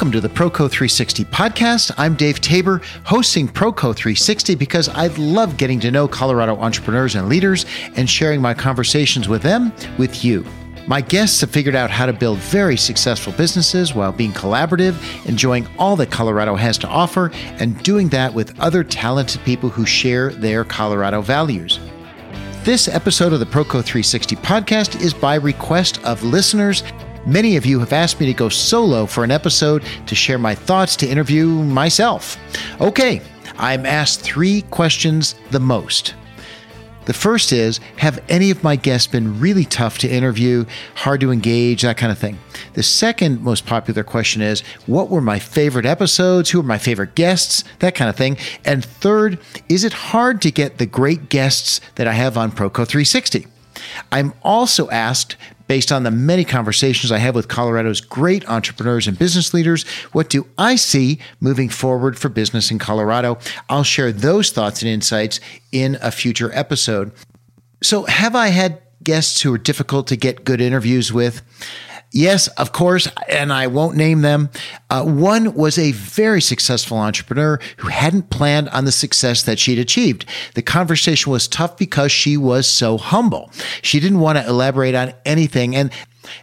Welcome to the ProCo 360 podcast. I'm Dave Tabor, hosting ProCo 360 because I love getting to know Colorado entrepreneurs and leaders and sharing my conversations with them with you. My guests have figured out how to build very successful businesses while being collaborative, enjoying all that Colorado has to offer, and doing that with other talented people who share their Colorado values. This episode of the ProCo 360 podcast is by request of listeners. Many of you have asked me to go solo for an episode to share my thoughts, to interview myself. Okay, I'm asked three questions the most. The first is, have any of my guests been really tough to interview, hard to engage, that kind of thing? The second most popular question is, what were my favorite episodes? Who were my favorite guests? That kind of thing. And third, is it hard to get the great guests that I have on ProCo 360? I'm also asked, based on the many conversations I have with Colorado's great entrepreneurs and business leaders, what do I see moving forward for business in Colorado? I'll share those thoughts and insights in a future episode. So, have I had guests who are difficult to get good interviews with? Yes, of course, and I won't name them. One was a very successful entrepreneur who hadn't planned on the success that she'd achieved. The conversation was tough because she was so humble. She didn't want to elaborate on anything. And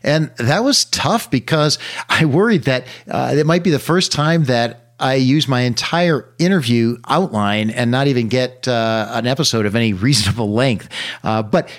that was tough because I worried that it might be the first time that I use my entire interview outline and not even get an episode of any reasonable length. But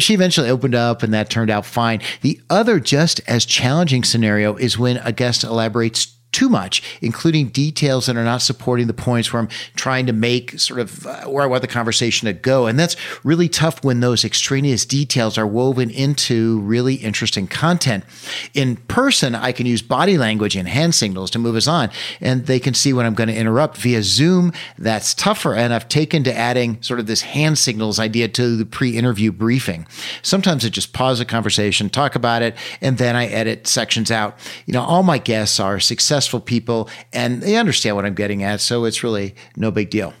she eventually opened up and that turned out fine. The other just as challenging scenario is when a guest elaborates too much, including details that are not supporting the points where I'm trying to make sort of where I want the conversation to go. And that's really tough when those extraneous details are woven into really interesting content. In person, I can use body language and hand signals to move us on, and they can see when I'm going to interrupt. Via Zoom, that's tougher. And I've taken to adding sort of this hand signals idea to the pre-interview briefing. Sometimes I just pause the conversation, talk about it, and then I edit sections out. You know, all my guests are successful people and they understand what I'm getting at, so it's really no big deal.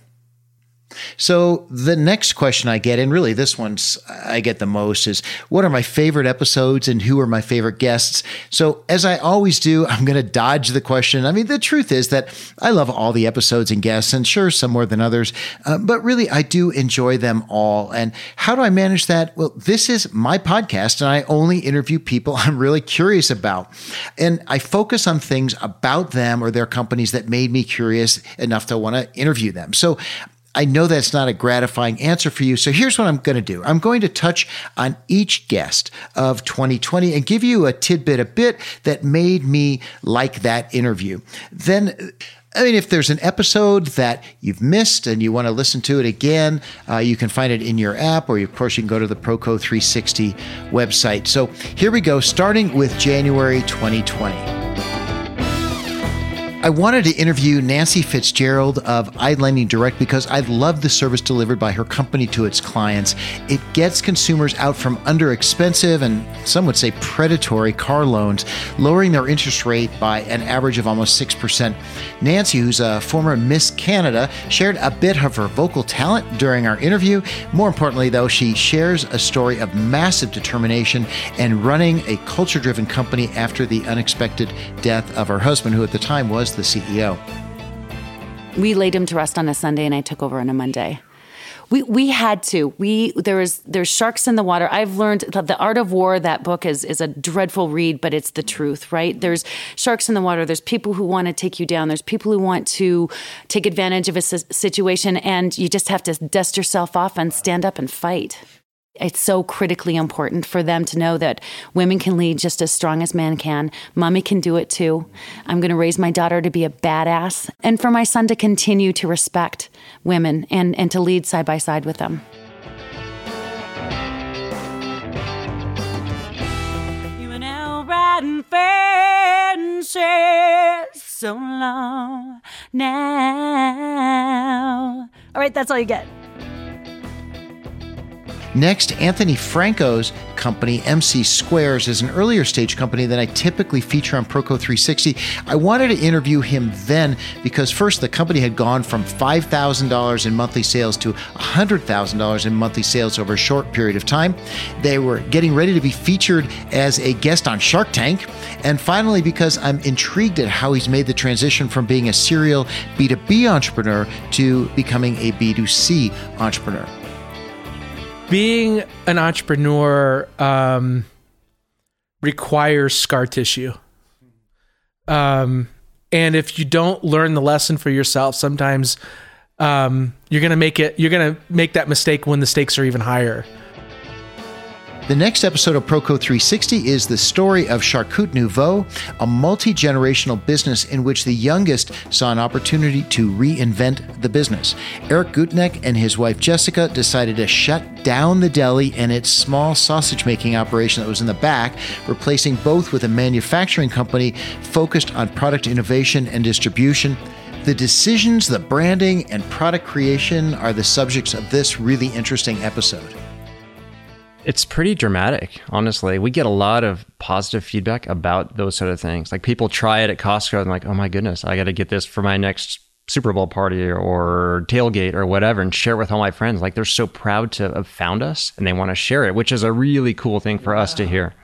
So the next question I get, and really this one's I get the most, is what are my favorite episodes and who are my favorite guests? So as I always do, I'm going to dodge the question. I mean, the truth is that I love all the episodes and guests, and sure, some more than others, but really I do enjoy them all. And how do I manage that? Well, this is my podcast and I only interview people I'm really curious about. And I focus on things about them or their companies that made me curious enough to want to interview them. So I know that's not a gratifying answer for you. So here's what I'm going to do. I'm going to touch on each guest of 2020 and give you a tidbit, a bit that made me like that interview. Then, I mean, if there's an episode that you've missed and you want to listen to it again, you can find it in your app, or of course you can go to the ProCo 360 website. So here we go, starting with January 2020. I wanted to interview Nancy Fitzgerald of iLending Direct because I love the service delivered by her company to its clients. It gets consumers out from under expensive and some would say predatory car loans, lowering their interest rate by an average of almost 6%. Nancy, who's a former Miss Canada, shared a bit of her vocal talent during our interview. More importantly, though, she shares a story of massive determination and running a culture-driven company after the unexpected death of her husband, who at the time was the CEO. We laid him to rest on a Sunday and I took over on a Monday. We had to. There's sharks in the water. I've learned that The Art of War, that book is a dreadful read, but it's the truth, right? There's sharks in the water. There's people who want to take you down. There's people who want to take advantage of a situation, and you just have to dust yourself off and stand up and fight. It's so critically important for them to know that women can lead just as strong as man can. Mommy can do it too. I'm going to raise my daughter to be a badass, and for my son to continue to respect women and to lead side by side with them. You and I riding fences so long now. All right, that's all you get. Next, Anthony Franco's company, MC Squares, is an earlier stage company that I typically feature on ProCo 360. I wanted to interview him then because first, the company had gone from $5,000 in monthly sales to $100,000 in monthly sales over a short period of time. They were getting ready to be featured as a guest on Shark Tank. And finally, because I'm intrigued at how he's made the transition from being a serial B2B entrepreneur to becoming a B2C entrepreneur. Being an entrepreneur requires scar tissue. And if you don't learn the lesson for yourself, sometimes you're going to make that mistake when the stakes are even higher. The next episode of ProCo 360 is the story of Charcuterie Nouveau, a multi-generational business in which the youngest saw an opportunity to reinvent the business. Eric Gutneck and his wife Jessica decided to shut down the deli and its small sausage-making operation that was in the back, replacing both with a manufacturing company focused on product innovation and distribution. The decisions, the branding, and product creation are the subjects of this really interesting episode. It's pretty dramatic, honestly. We get a lot of positive feedback about those sort of things. Like people try it at Costco and like, oh my goodness, I got to get this for my next Super Bowl party or tailgate or whatever and share it with all my friends. Like they're so proud to have found us and they want to share it, which is a really cool thing for us to hear.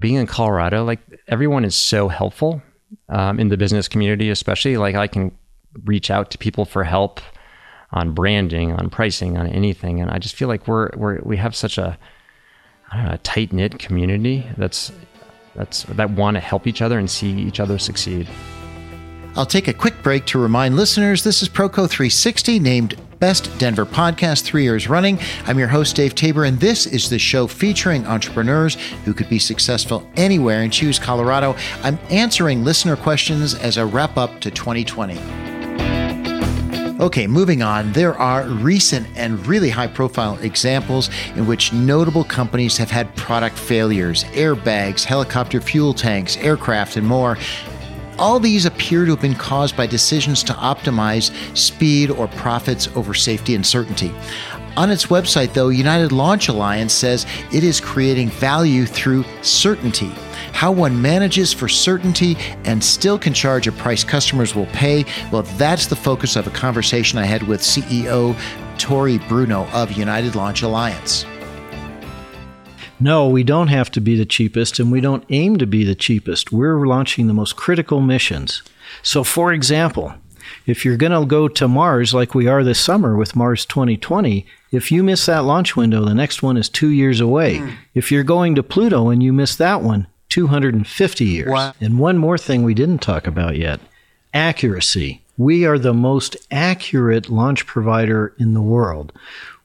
Being in Colorado, like everyone is so helpful in the business community, especially. Like I can reach out to people for help on branding, on pricing, on anything, and I just feel like we have such a tight knit community that want to help each other and see each other succeed. I'll take a quick break to remind listeners this is ProCo 360, named Best Denver Podcast 3 years running. I'm your host, Dave Tabor, and this is the show featuring entrepreneurs who could be successful anywhere and choose Colorado. I'm answering listener questions as a wrap up to 2020. Okay, moving on. There are recent and really high-profile examples in which notable companies have had product failures, airbags, helicopter fuel tanks, aircraft, and more. All these appear to have been caused by decisions to optimize speed or profits over safety and certainty. On its website, though, United Launch Alliance says it is creating value through certainty. How one manages for certainty and still can charge a price customers will pay, well, that's the focus of a conversation I had with CEO Torrey Bruno of United Launch Alliance. No, we don't have to be the cheapest, and we don't aim to be the cheapest. We're launching the most critical missions. So, for example, if you're going to go to Mars like we are this summer with Mars 2020, if you miss that launch window, the next one is 2 years away. If you're going to Pluto and you miss that one, 250 years. Wow. And one more thing we didn't talk about yet, accuracy. We are the most accurate launch provider in the world.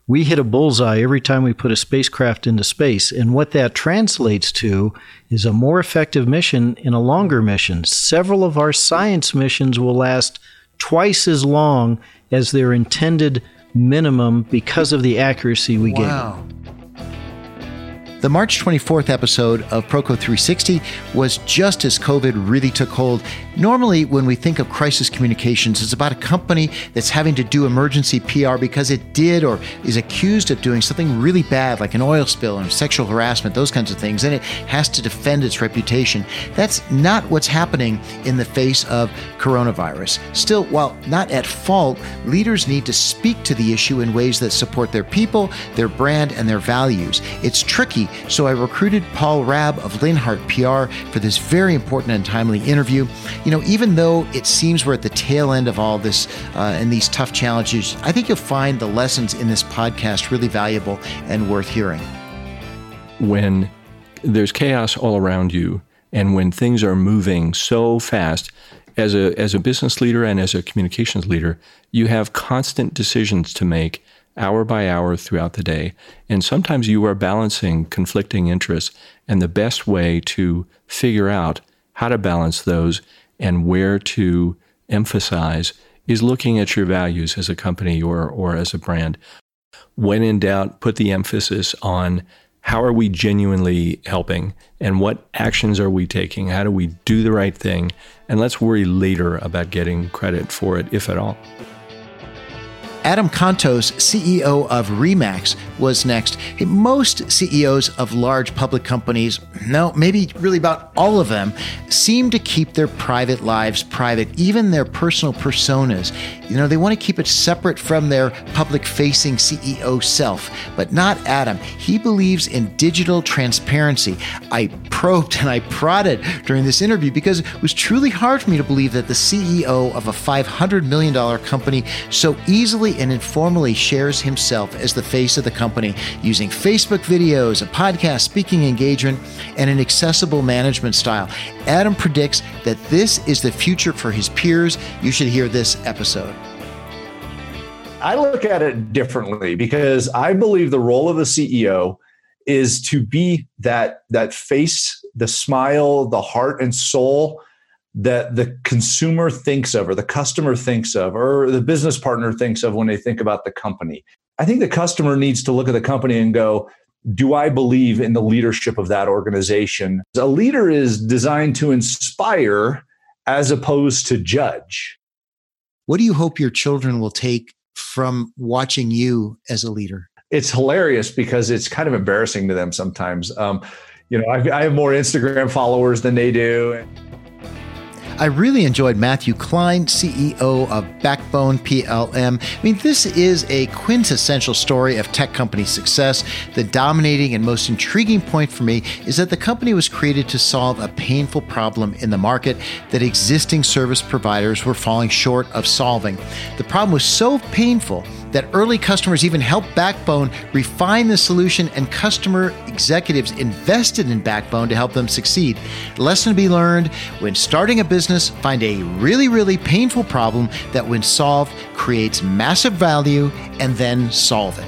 We hit a bullseye every time we put a spacecraft into space. And what that translates to is a more effective mission and a longer mission. Several of our science missions will last twice as long as their intended minimum because of the accuracy we gave. Wow. The March 24th episode of ProCo 360 was just as COVID really took hold. Normally, when we think of crisis communications, it's about a company that's having to do emergency PR because it did or is accused of doing something really bad, like an oil spill and sexual harassment, those kinds of things, and it has to defend its reputation. That's not what's happening in the face of coronavirus. Still, while not at fault, leaders need to speak to the issue in ways that support their people, their brand, and their values. It's tricky. So I recruited Paul Rabb of Linhart PR for this very important and timely interview. You know, even though it seems we're at the tail end of all this and these tough challenges, I think you'll find the lessons in this podcast really valuable and worth hearing. When there's chaos all around you and when things are moving so fast, as a business leader and as a communications leader, you have constant decisions to make hour by hour throughout the day. And sometimes you are balancing conflicting interests, and the best way to figure out how to balance those and where to emphasize is looking at your values as a company or as a brand. When in doubt, put the emphasis on how are we genuinely helping and what actions are we taking? How do we do the right thing? And let's worry later about getting credit for it, if at all. Adam Contos, CEO of Remax, was next. Hey, most CEOs of large public companies, no, maybe really about all of them, seem to keep their private lives private, even their personal personas. You know, they want to keep it separate from their public-facing CEO self, but not Adam. He believes in digital transparency. I probed and I prodded during this interview because it was truly hard for me to believe that the CEO of a $500 million company so easily and informally shares himself as the face of the company using Facebook videos, a podcast, speaking engagement, and an accessible management style. Adam predicts that this is the future for his peers. You should hear this episode. I look at it differently because I believe the role of the CEO is to be that face, the smile, the heart and soul that the consumer thinks of, or the customer thinks of, or the business partner thinks of when they think about the company. I think the customer needs to look at the company and go, do I believe in the leadership of that organization? A leader is designed to inspire as opposed to judge. What do you hope your children will take from watching you as a leader? It's hilarious because it's kind of embarrassing to them sometimes. I have more Instagram followers than they do. I really enjoyed Matthew Klein, CEO of Backbone PLM. I mean, this is a quintessential story of tech company success. The dominating and most intriguing point for me is that the company was created to solve a painful problem in the market that existing service providers were falling short of solving. The problem was so painful that early customers even helped Backbone refine the solution, and customer executives invested in Backbone to help them succeed. Lesson to be learned: when starting a business, find a really, really painful problem that when solved creates massive value, and then solve it.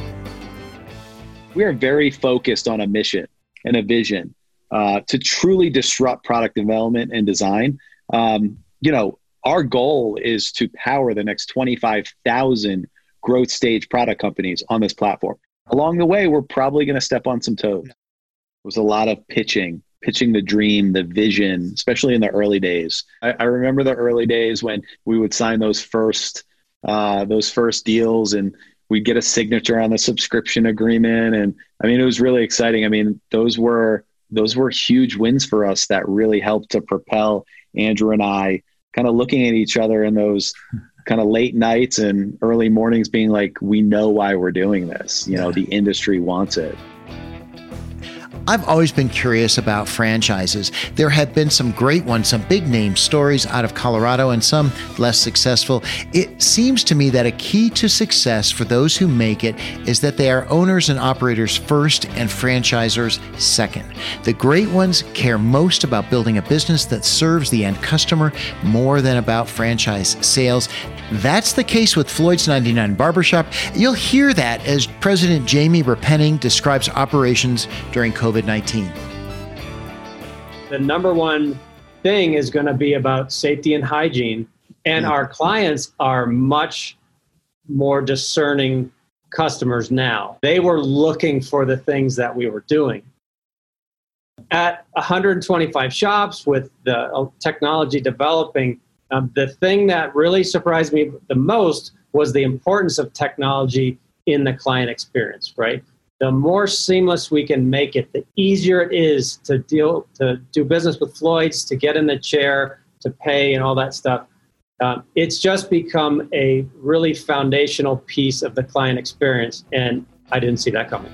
We are very focused on a mission and a vision to truly disrupt product development and design. Our goal is to power the next 25,000 growth stage product companies on this platform. Along the way, we're probably going to step on some toes. There was a lot of pitching the dream, the vision, especially in the early days. I remember the early days when we would sign those first deals, and we'd get a signature on the subscription agreement. And I mean, it was really exciting. I mean, those were huge wins for us that really helped to propel Andrew and I kind of looking at each other in those kind of late nights and early mornings being like, we know why we're doing this. You know, the industry wants it. I've always been curious about franchises. There have been some great ones, some big name stories out of Colorado, and some less successful. It seems to me that a key to success for those who make it is that they are owners and operators first and franchisors second. The great ones care most about building a business that serves the end customer more than about franchise sales. That's the case with Floyd's 99 Barbershop. You'll hear that as President Jamie Repenning describes operations during COVID-19. The number one thing is going to be about safety and hygiene. And our clients are much more discerning customers now. They were looking for the things that we were doing. At 125 shops with the technology developing, the thing that really surprised me the most was the importance of technology in the client experience, right? The more seamless we can make it, the easier it is to do business with Floyd's, to get in the chair, to pay, and all that stuff. It's just become a really foundational piece of the client experience, and I didn't see that coming.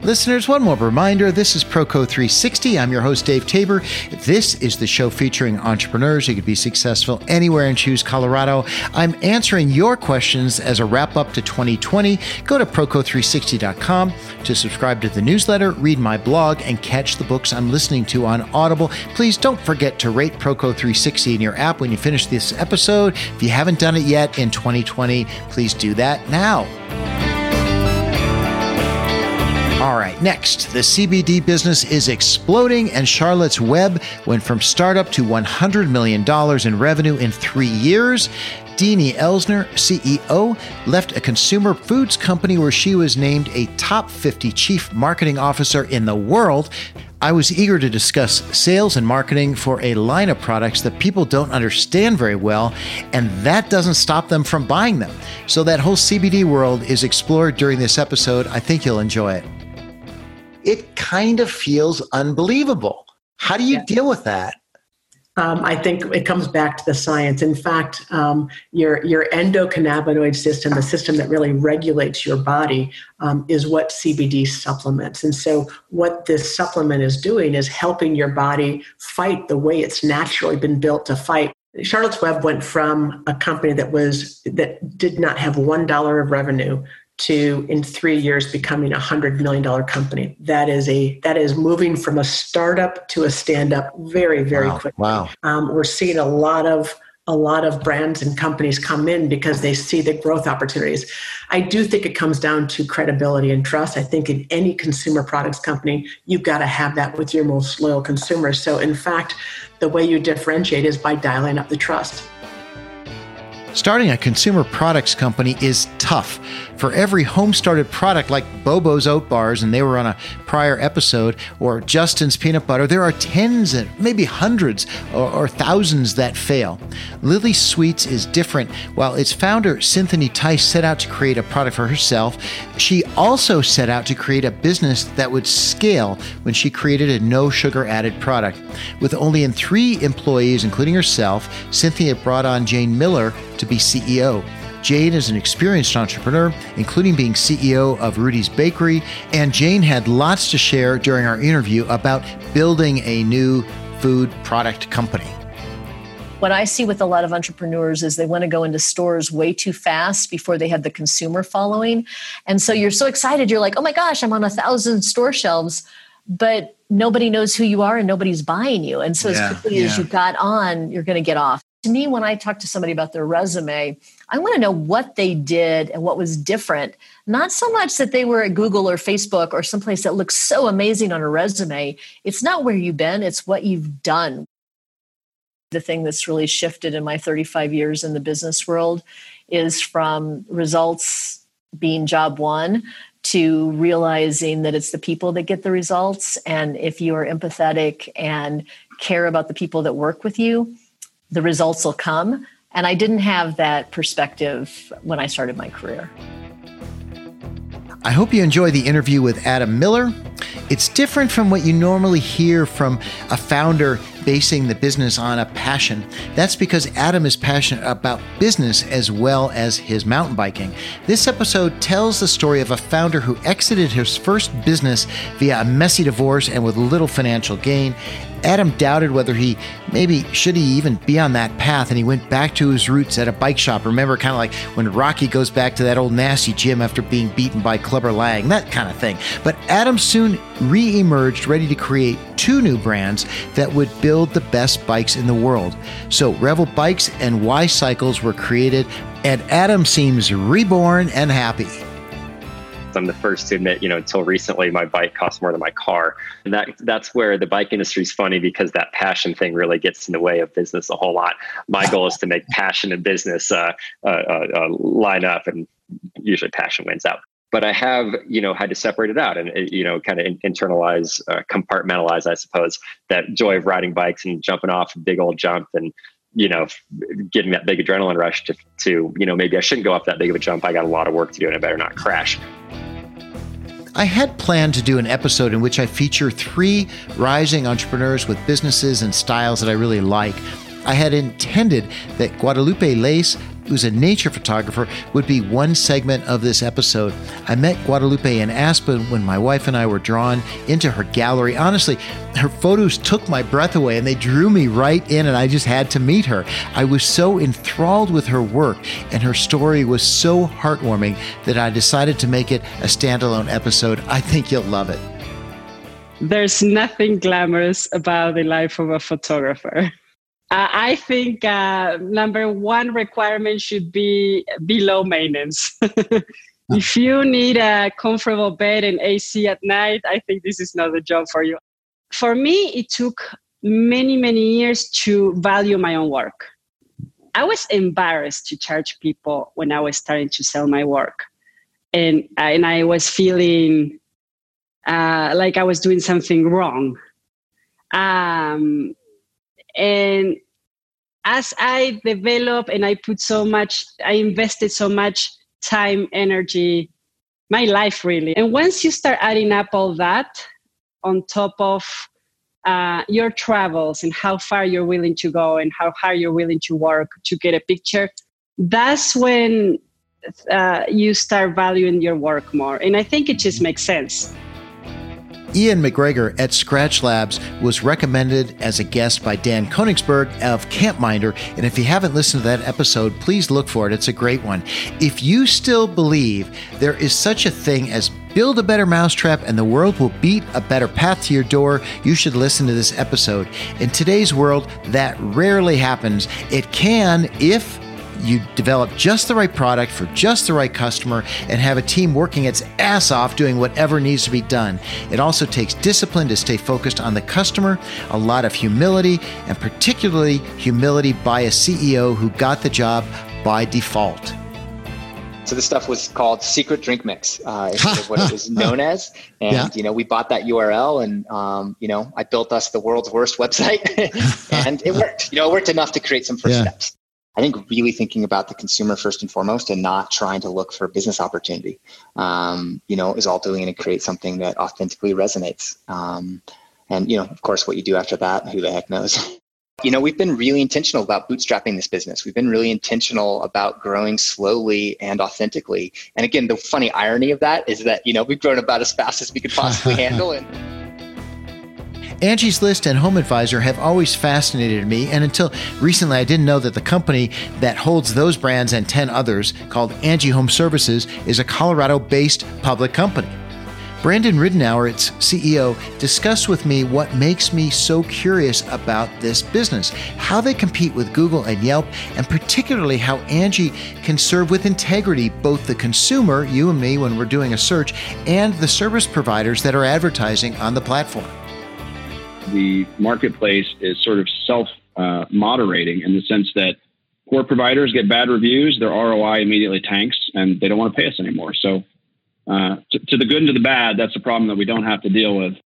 Listeners, one more reminder, this is ProCo 360. I'm your host, Dave Tabor. This is the show featuring entrepreneurs who could be successful anywhere and choose Colorado. I'm answering your questions as a wrap-up to 2020. Go to ProCo360.com to subscribe to the newsletter, read my blog, and catch the books I'm listening to on Audible. Please don't forget to rate ProCo 360 in your app when you finish this episode. If you haven't done it yet in 2020, please do that now. All right, next, the CBD business is exploding, and Charlotte's Web went from startup to $100 million in revenue in 3 years. Deanie Elsner, CEO, left a consumer foods company where she was named a top 50 chief marketing officer in the world. I was eager to discuss sales and marketing for a line of products that people don't understand very well, and that doesn't stop them from buying them. So that whole CBD world is explored during this episode. I think you'll enjoy it. It kind of feels unbelievable. How do you deal with that? I think it comes back to the science. In fact, your endocannabinoid system, the system that really regulates your body, is what CBD supplements. And so what this supplement is doing is helping your body fight the way it's naturally been built to fight. Charlotte's Web went from a company that did not have $1 of revenue to, in 3 years, becoming $100 million company. That is moving from a startup to a stand-up very, very quickly. Wow. We're seeing a lot of brands and companies come in because they see the growth opportunities. I do think it comes down to credibility and trust. I think in any consumer products company, you've got to have that with your most loyal consumers. So in fact, the way you differentiate is by dialing up the trust. Starting a consumer products company is tough. For every home-started product like Bobo's Oat Bars, and they were on a prior episode, or Justin's Peanut Butter, there are tens and maybe hundreds or thousands that fail. Lily Sweets is different. While its founder, Synthony Tice, set out to create a product for herself, she also set out to create a business that would scale when she created a no-sugar-added product. With only in 3 employees, including herself, Cynthia brought on Jane Miller to be CEO. Jane is an experienced entrepreneur, including being CEO of Rudy's Bakery, and Jane had lots to share during our interview about building a new food product company. What I see with a lot of entrepreneurs is they want to go into stores way too fast before they have the consumer following. And so you're so excited. You're like, oh my gosh, I'm on 1,000 store shelves, but nobody knows who you are and nobody's buying you. And so as quickly as you got on, you're going to get off. To me, when I talk to somebody about their resume, I want to know what they did and what was different. Not so much that they were at Google or Facebook or someplace that looks so amazing on a resume. It's not where you've been. It's what you've done. The thing that's really shifted in my 35 years in the business world is from results being job one to realizing that it's the people that get the results. And if you are empathetic and care about the people that work with you, the results will come. And I didn't have that perspective when I started my career. I hope you enjoy the interview with Adam Miller. It's different from what you normally hear from a founder basing the business on a passion. That's because Adam is passionate about business as well as his mountain biking. This episode tells the story of a founder who exited his first business via a messy divorce and with little financial gain. Adam doubted whether he should even be on that path, and he went back to his roots at a bike shop. Remember, kind of like when Rocky goes back to that old nasty gym after being beaten by Clubber Lang, that kind of thing. But Adam soon re-emerged, ready to create 2 new brands that would build the best bikes in the world. So Revel Bikes and Y Cycles were created, and Adam seems reborn and happy. I'm the first to admit, until recently, my bike cost more than my car. And that's where the bike industry is funny, because that passion thing really gets in the way of business a whole lot. My goal is to make passion and business line up, and usually passion wins out. But I have, had to separate it out and, kind of internalize, compartmentalize, I suppose, that joy of riding bikes and jumping off a big old jump and, getting that big adrenaline rush to maybe I shouldn't go off that big of a jump. I got a lot of work to do and I better not crash. I had planned to do an episode in which I feature 3 rising entrepreneurs with businesses and styles that I really like. I had intended that Guadalupe Lace, who's a nature photographer, would be one segment of this episode. I met Guadalupe in Aspen when my wife and I were drawn into her gallery. Honestly, her photos took my breath away and they drew me right in, and I just had to meet her. I was so enthralled with her work and her story was so heartwarming that I decided to make it a standalone episode. I think you'll love it. There's nothing glamorous about the life of a photographer. I think 1 requirement should be below maintenance. If you need a comfortable bed and AC at night, I think this is not the job for you. For me, it took many, many years to value my own work. I was embarrassed to charge people when I was starting to sell my work. And I was feeling like I was doing something wrong. And as I develop and I put so much, I invested so much time, energy, my life really. And once you start adding up all that on top of your travels and how far you're willing to go and how hard you're willing to work to get a picture, that's when you start valuing your work more. And I think it just makes sense. Ian McGregor at Scratch Labs was recommended as a guest by Dan Konigsberg of Campminder, and if you haven't listened to that episode, please look for it. It's a great one. If you still believe there is such a thing as build a better mousetrap and the world will beat a better path to your door, you should listen to this episode. In today's world, that rarely happens. It can if you develop just the right product for just the right customer and have a team working its ass off doing whatever needs to be done. It also takes discipline to stay focused on the customer, a lot of humility, and particularly humility by a CEO who got the job by default. So this stuff was called Secret Drink Mix, is what it was known as. And, you know, we bought that URL and, you know, I built us the world's worst website and it worked. You know, it worked enough to create some first steps. I think really thinking about the consumer first and foremost and not trying to look for a business opportunity, you know, is ultimately going to create something that authentically resonates. And, you know, of course, what you do after that, who the heck knows? You know, we've been really intentional about bootstrapping this business. We've been really intentional about growing slowly and authentically. And again, the funny irony of that is that, you know, we've grown about as fast as we could possibly handle it. Angie's List and HomeAdvisor have always fascinated me, and until recently I didn't know that the company that holds those brands and 10 others, called Angie Home Services, is a Colorado-based public company. Brandon Ridenour, its CEO, discussed with me what makes me so curious about this business, how they compete with Google and Yelp, and particularly how Angie can serve with integrity both the consumer, you and me when we're doing a search, and the service providers that are advertising on the platform. The marketplace is sort of self-moderating in the sense that poor providers get bad reviews, their ROI immediately tanks, and they don't want to pay us anymore. So to the good and to the bad, that's a problem that we don't have to deal with.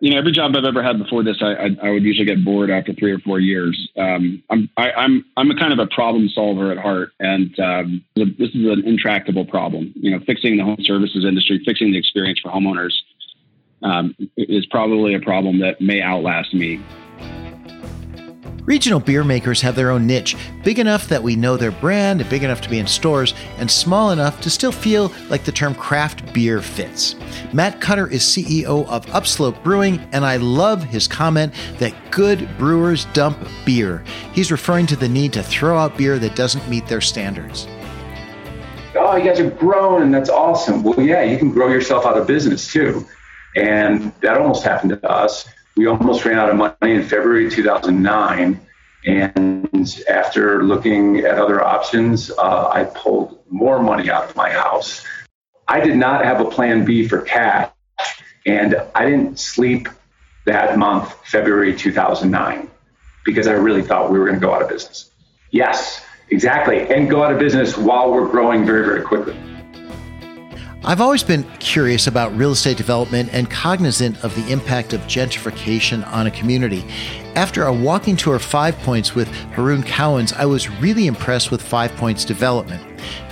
You know, every job I've ever had before this, I would usually get bored after 3 or 4 years. I'm a kind of a problem solver at heart, and this is an intractable problem. You know, fixing the home services industry, fixing the experience for homeowners, is probably a problem that may outlast me. Regional beer makers have their own niche, big enough that we know their brand, and big enough to be in stores, and small enough to still feel like the term craft beer fits. Matt Cutter is CEO of Upslope Brewing, and I love his comment that good brewers dump beer. He's referring to the need to throw out beer that doesn't meet their standards. Oh, you guys are grown, and that's awesome. Well, yeah, you can grow yourself out of business, too. And that almost happened to us. We almost ran out of money in February 2009. And after looking at other options, I pulled more money out of my house. I did not have a plan B for cash. And I didn't sleep that month, February 2009, because I really thought we were going to go out of business. Yes, exactly. And go out of business while we're growing very, very quickly. I've always been curious about real estate development and cognizant of the impact of gentrification on a community. After a walking tour of 5 Points with Haroon Cowens, I was really impressed with 5 Points development.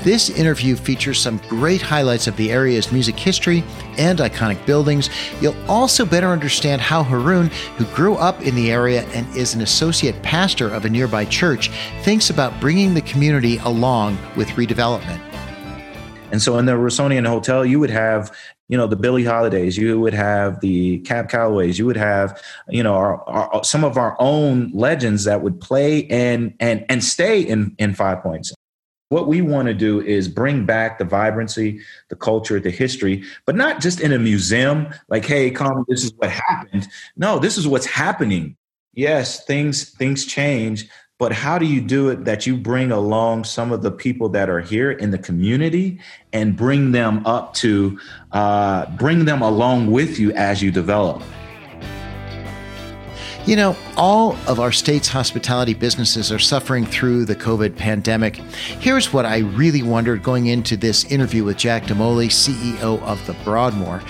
This interview features some great highlights of the area's music history and iconic buildings. You'll also better understand how Haroon, who grew up in the area and is an associate pastor of a nearby church, thinks about bringing the community along with redevelopment. And so in the Rosonian Hotel, you would have, you know, the Billie Holidays, you would have the Cab Callaways, you would have, you know, our, some of our own legends that would play and stay in 5 Points. What we want to do is bring back the vibrancy, the culture, the history, but not just in a museum, like, hey, come, this is what happened. No, this is what's happening. Yes, things change. But how do you do it that you bring along some of the people that are here in the community and bring them up to bring them along with you as you develop? You know, all of our state's hospitality businesses are suffering through the COVID pandemic. Here's what I really wondered going into this interview with Jack Demoli, CEO of the Broadmoor.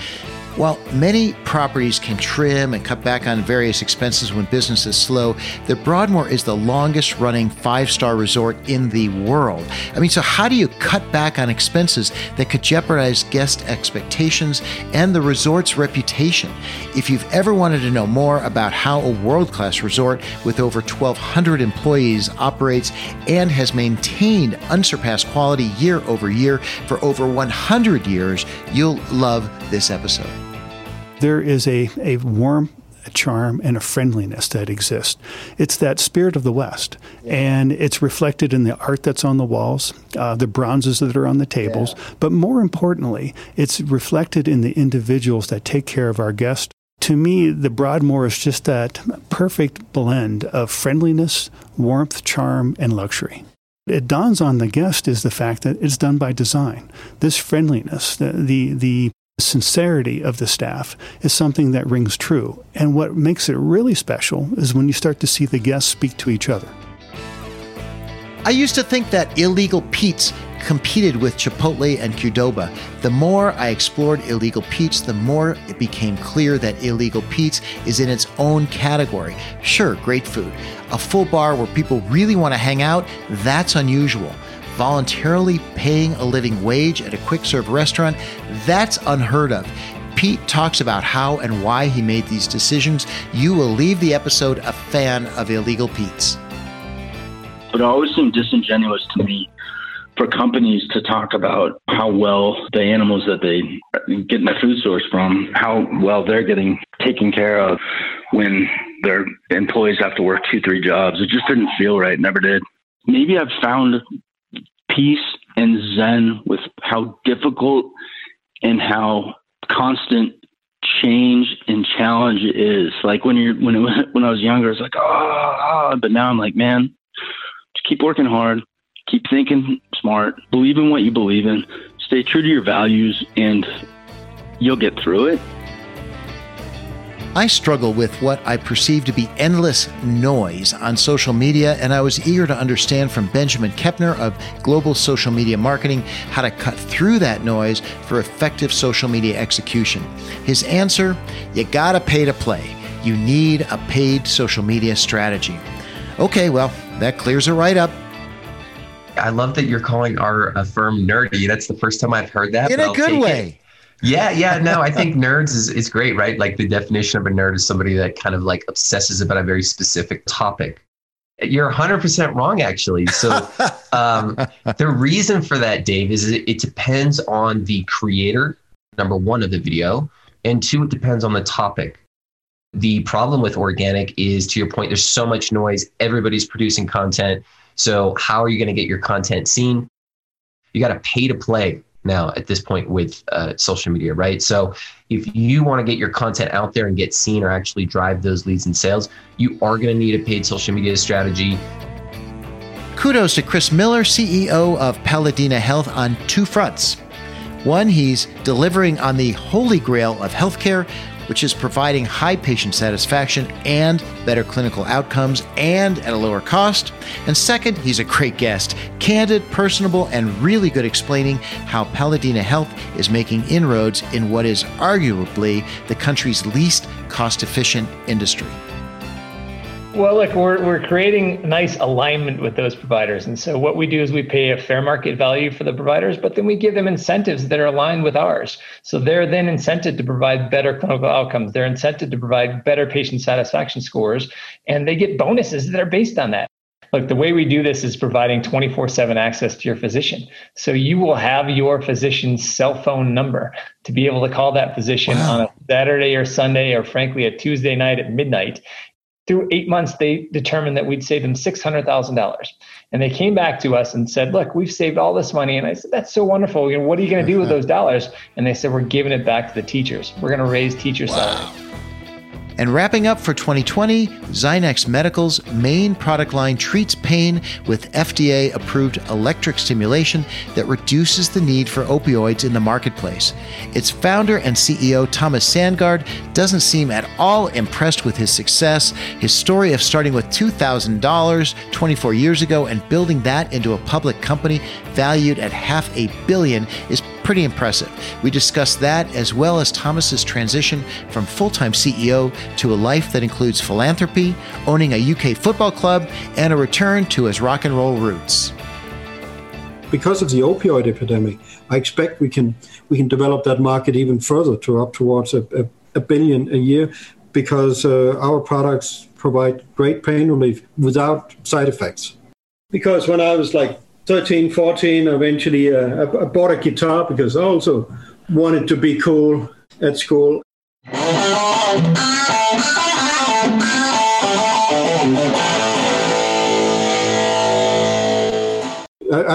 While many properties can trim and cut back on various expenses when business is slow, the Broadmoor is the longest running five-star resort in the world. I mean, so how do you cut back on expenses that could jeopardize guest expectations and the resort's reputation? If you've ever wanted to know more about how a world-class resort with over 1,200 employees operates and has maintained unsurpassed quality year over year for over 100 years, you'll love this episode. There is a warm charm and a friendliness that exists. It's that spirit of the West, and it's reflected in the art that's on the walls, the bronzes that are on the tables, but more importantly, it's reflected in the individuals that take care of our guests. To me, the Broadmoor is just that perfect blend of friendliness, warmth, charm, and luxury. It dawns on the guest is the fact that it's done by design. This friendliness, the sincerity of the staff is something that rings true. And what makes it really special is when you start to see the guests speak to each other. I used to think that Illegal Pete's competed with Chipotle and Qdoba. The more I explored Illegal Pete's, the more it became clear that Illegal Pete's is in its own category. Sure, great food. A full bar where people really want to hang out, that's unusual. Voluntarily paying a living wage at a quick serve restaurant, that's unheard of. Pete talks about how and why he made these decisions. You will leave the episode a fan of Illegal Pete's. It always seemed disingenuous to me for companies to talk about how well the animals that they get in their food source from, how well they're getting taken care of when their employees have to work 2-3 jobs. It just didn't feel right, never did. Maybe I've found peace and zen with how difficult and how constant change and challenge it is. Like when I was younger, it's like, but now I'm like, man, just keep working hard. Keep thinking smart, believe in what you believe in, stay true to your values, and you'll get through it. I struggle with what I perceive to be endless noise on social media, and I was eager to understand from Benjamin Kepner of Global Social Media Marketing how to cut through that noise for effective social media execution. His answer, you gotta pay to play. You need a paid social media strategy. Okay, well, that clears it right up. I love that you're calling our firm nerdy. That's the first time I've heard that. In a good way. Yeah. No, I think nerds is great, right? Like the definition of a nerd is somebody that kind of like obsesses about a very specific topic. You're 100% wrong, actually. So the reason for that, Dave, is it depends on the creator, number one, of the video. And two, it depends on the topic. The problem with organic is, to your point, there's so much noise. Everybody's producing content. So how are you going to get your content seen? You got to pay to play now at this point with social media, right? So if you want to get your content out there and get seen or actually drive those leads and sales, you are going to need a paid social media strategy. Kudos to Chris Miller, CEO of Paladina Health, on two fronts. One, he's delivering on the holy grail of healthcare, which is providing high patient satisfaction and better clinical outcomes and at a lower cost. And second, he's a great guest, candid, personable, and really good explaining how Paladina Health is making inroads in what is arguably the country's least cost-efficient industry. Well, look, we're creating nice alignment with those providers. And so what we do is we pay a fair market value for the providers, but then we give them incentives that are aligned with ours. So they're then incented to provide better clinical outcomes. They're incented to provide better patient satisfaction scores, and they get bonuses that are based on that. Look, the way we do this is providing 24/7 access to your physician. So you will have your physician's cell phone number to be able to call that physician on a Saturday or Sunday, or frankly, a Tuesday night at midnight. Through 8 months, they determined that we'd save them $600,000. And they came back to us and said, look, we've saved all this money. And I said, that's so wonderful. You know, what are you going to do with those dollars? And they said, we're giving it back to the teachers. We're going to raise teacher salaries. And wrapping up for 2020, Zynex Medical's main product line treats pain with FDA-approved electric stimulation that reduces the need for opioids in the marketplace. Its founder and CEO, Thomas Sandgaard, doesn't seem at all impressed with his success. His story of starting with $2,000 24 years ago and building that into a public company valued at $500 million is Pretty impressive. We discussed that as well as Thomas's transition from full-time CEO to a life that includes philanthropy, owning a UK football club, and a return to his rock and roll roots. Because of the opioid epidemic, I expect we can develop that market even further to up towards a billion a year, because our products provide great pain relief without side effects. Because when I was like 13, 14, eventually I bought a guitar because I also wanted to be cool at school. I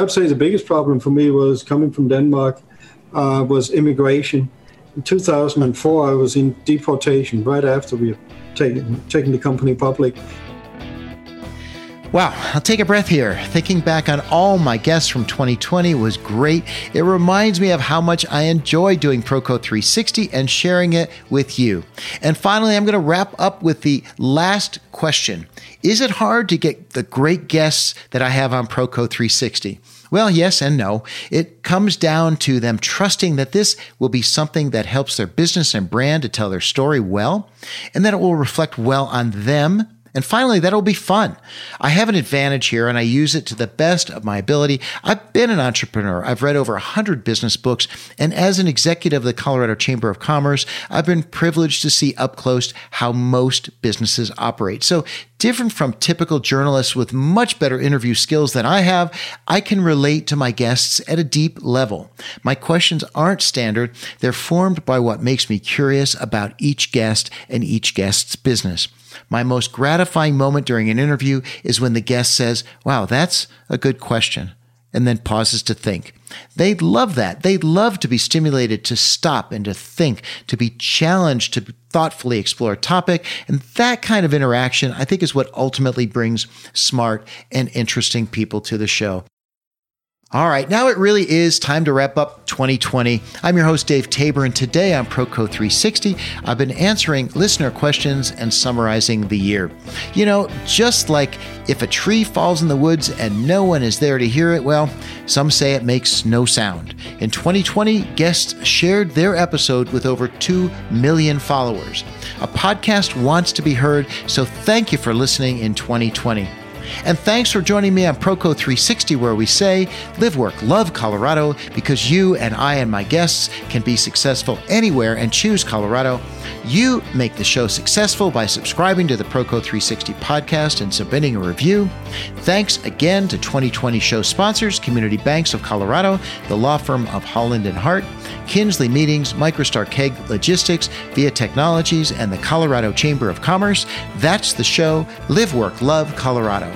would say the biggest problem for me was coming from Denmark, was immigration. In 2004, I was in deportation right after we had taken the company public. Wow, I'll take a breath here. Thinking back on all my guests from 2020 was great. It reminds me of how much I enjoy doing ProCo 360 and sharing it with you. And finally, I'm going to wrap up with the last question. Is it hard to get the great guests that I have on ProCo 360? Well, yes and no. It comes down to them trusting that this will be something that helps their business and brand to tell their story well, and that it will reflect well on them. And finally, that'll be fun. I have an advantage here and I use it to the best of my ability. I've been an entrepreneur. I've read over 100 business books. And as an executive of the Colorado Chamber of Commerce, I've been privileged to see up close how most businesses operate. So different from typical journalists with much better interview skills than I have, I can relate to my guests at a deep level. My questions aren't standard. They're formed by what makes me curious about each guest and each guest's business. My most gratifying moment during an interview is when the guest says, "Wow, that's a good question," and then pauses to think. They love that. They love to be stimulated to stop and to think, to be challenged, to thoughtfully explore a topic. And that kind of interaction, I think, is what ultimately brings smart and interesting people to the show. All right, now it really is time to wrap up 2020. I'm your host, Dave Tabor, and today on ProCo 360, I've been answering listener questions and summarizing the year. You know, just like if a tree falls in the woods and no one is there to hear it, well, some say it makes no sound. In 2020, guests shared their episode with over 2 million followers. A podcast wants to be heard, so thank you for listening in 2020. And thanks for joining me on ProCo 360, where we say, live, work, love Colorado, because you and I and my guests can be successful anywhere and choose Colorado. You make the show successful by subscribing to the ProCo 360 podcast and submitting a review. Thanks again to 2020 show sponsors, Community Banks of Colorado, the law firm of Holland and Hart, Kinsley Meetings, MicroStar Keg Logistics, Via Technologies, and the Colorado Chamber of Commerce. That's the show, live, work, love Colorado.